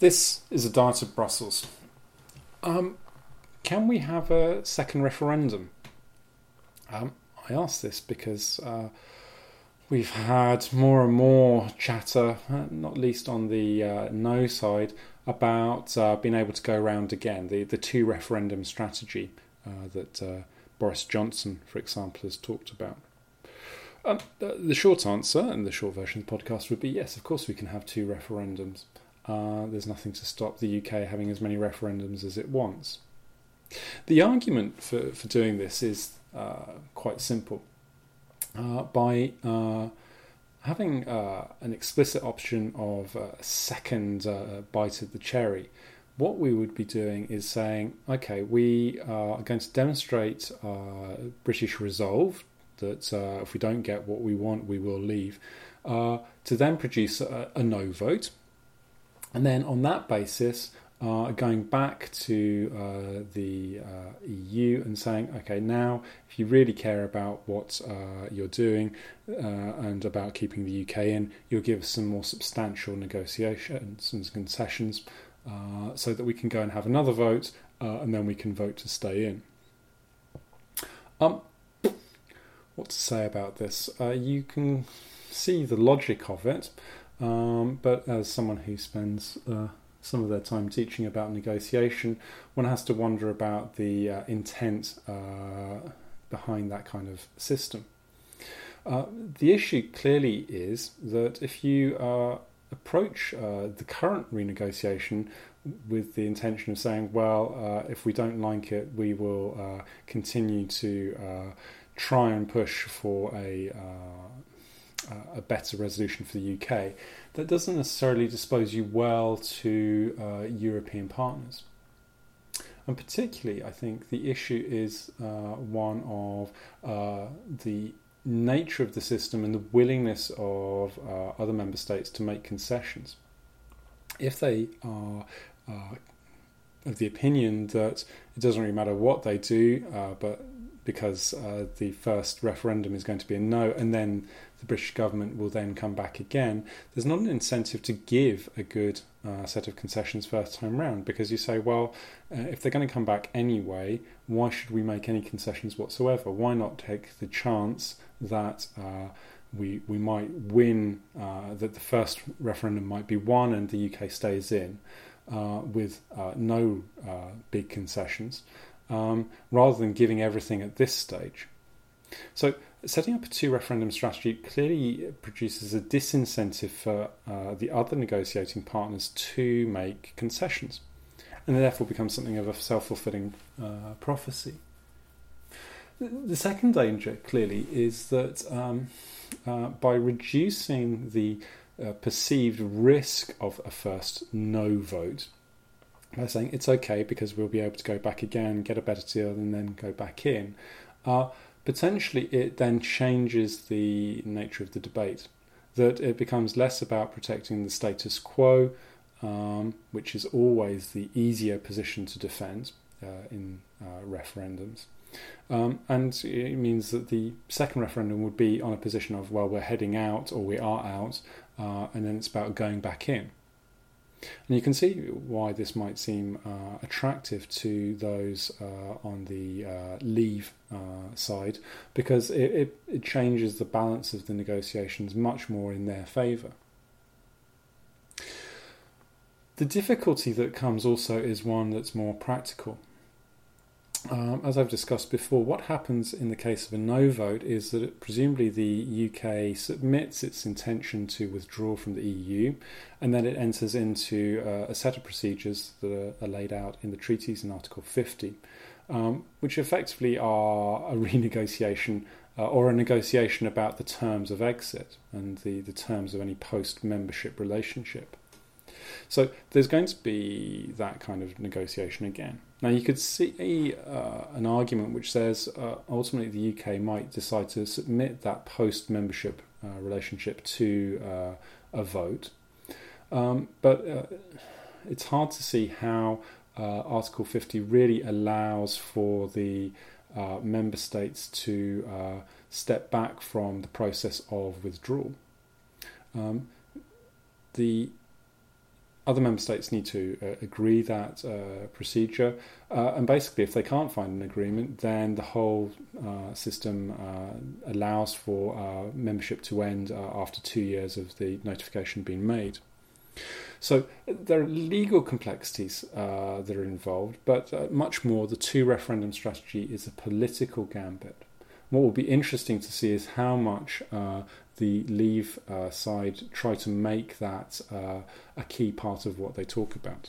This is a Diet of Brussels. Can we have a second referendum? I ask this because we've had more and more chatter, not least on the no side, about being able to go round again, the two referendum strategy that Boris Johnson, for example, has talked about. The short answer, and the short version of the podcast, would be yes, of course we can have two referendums. There's nothing to stop the UK having as many referendums as it wants. The argument for doing this is quite simple. By having an explicit option of a second bite of the cherry, what we would be doing is saying, okay, we are going to demonstrate British resolve that if we don't get what we want, we will leave, to then produce a no vote. And then on that basis, going back to the EU and saying, okay, now if you really care about what you're doing and about keeping the UK in, you'll give us some more substantial negotiations and concessions so that we can go and have another vote and then we can vote to stay in. What to say about this? You can see the logic of it. But as someone who spends some of their time teaching about negotiation, one has to wonder about the intent behind that kind of system. The issue clearly is that if you approach the current renegotiation with the intention of saying, well, if we don't like it, we will continue to try and push for a better resolution for the UK, that doesn't necessarily dispose you well to European partners. And particularly, I think the issue is one of the nature of the system and the willingness of other member states to make concessions. If they are of the opinion that it doesn't really matter what they do, but because the first referendum is going to be a no, and then the British government will then come back again, there's not an incentive to give a good set of concessions first time round, because you say, well, if they're going to come back anyway, why should we make any concessions whatsoever? Why not take the chance that we might win, that the first referendum might be won and the UK stays in with no big concessions? Rather than giving everything at this stage. So setting up a two-referendum strategy clearly produces a disincentive for the other negotiating partners to make concessions, and therefore becomes something of a self-fulfilling prophecy. The second danger, clearly, is that by reducing the perceived risk of a first no vote, by saying it's okay because we'll be able to go back again, get a better deal and then go back in, potentially it then changes the nature of the debate, that it becomes less about protecting the status quo, which is always the easier position to defend in referendums. And it means that the second referendum would be on a position of, well, we're heading out or we are out, and then it's about going back in. And you can see why this might seem attractive to those on the leave side, because it changes the balance of the negotiations much more in their favour. The difficulty that comes also is one that's more practical. As I've discussed before, what happens in the case of a no vote is that presumably the UK submits its intention to withdraw from the EU, and then it enters into a set of procedures that are laid out in the treaties in Article 50, which effectively are a renegotiation or a negotiation about the terms of exit and the terms of any post-membership relationship. So there's going to be that kind of negotiation again. Now you could see an argument which says ultimately the UK might decide to submit that post-membership relationship to a vote. But it's hard to see how Article 50 really allows for the member states to step back from the process of withdrawal. The Other member states need to agree that procedure, and basically if they can't find an agreement, then the whole system allows for membership to end after 2 years of the notification being made. So there are legal complexities that are involved, but much more the two referendum strategy is a political gambit. What will be interesting to see is how much the Leave side try to make that a key part of what they talk about.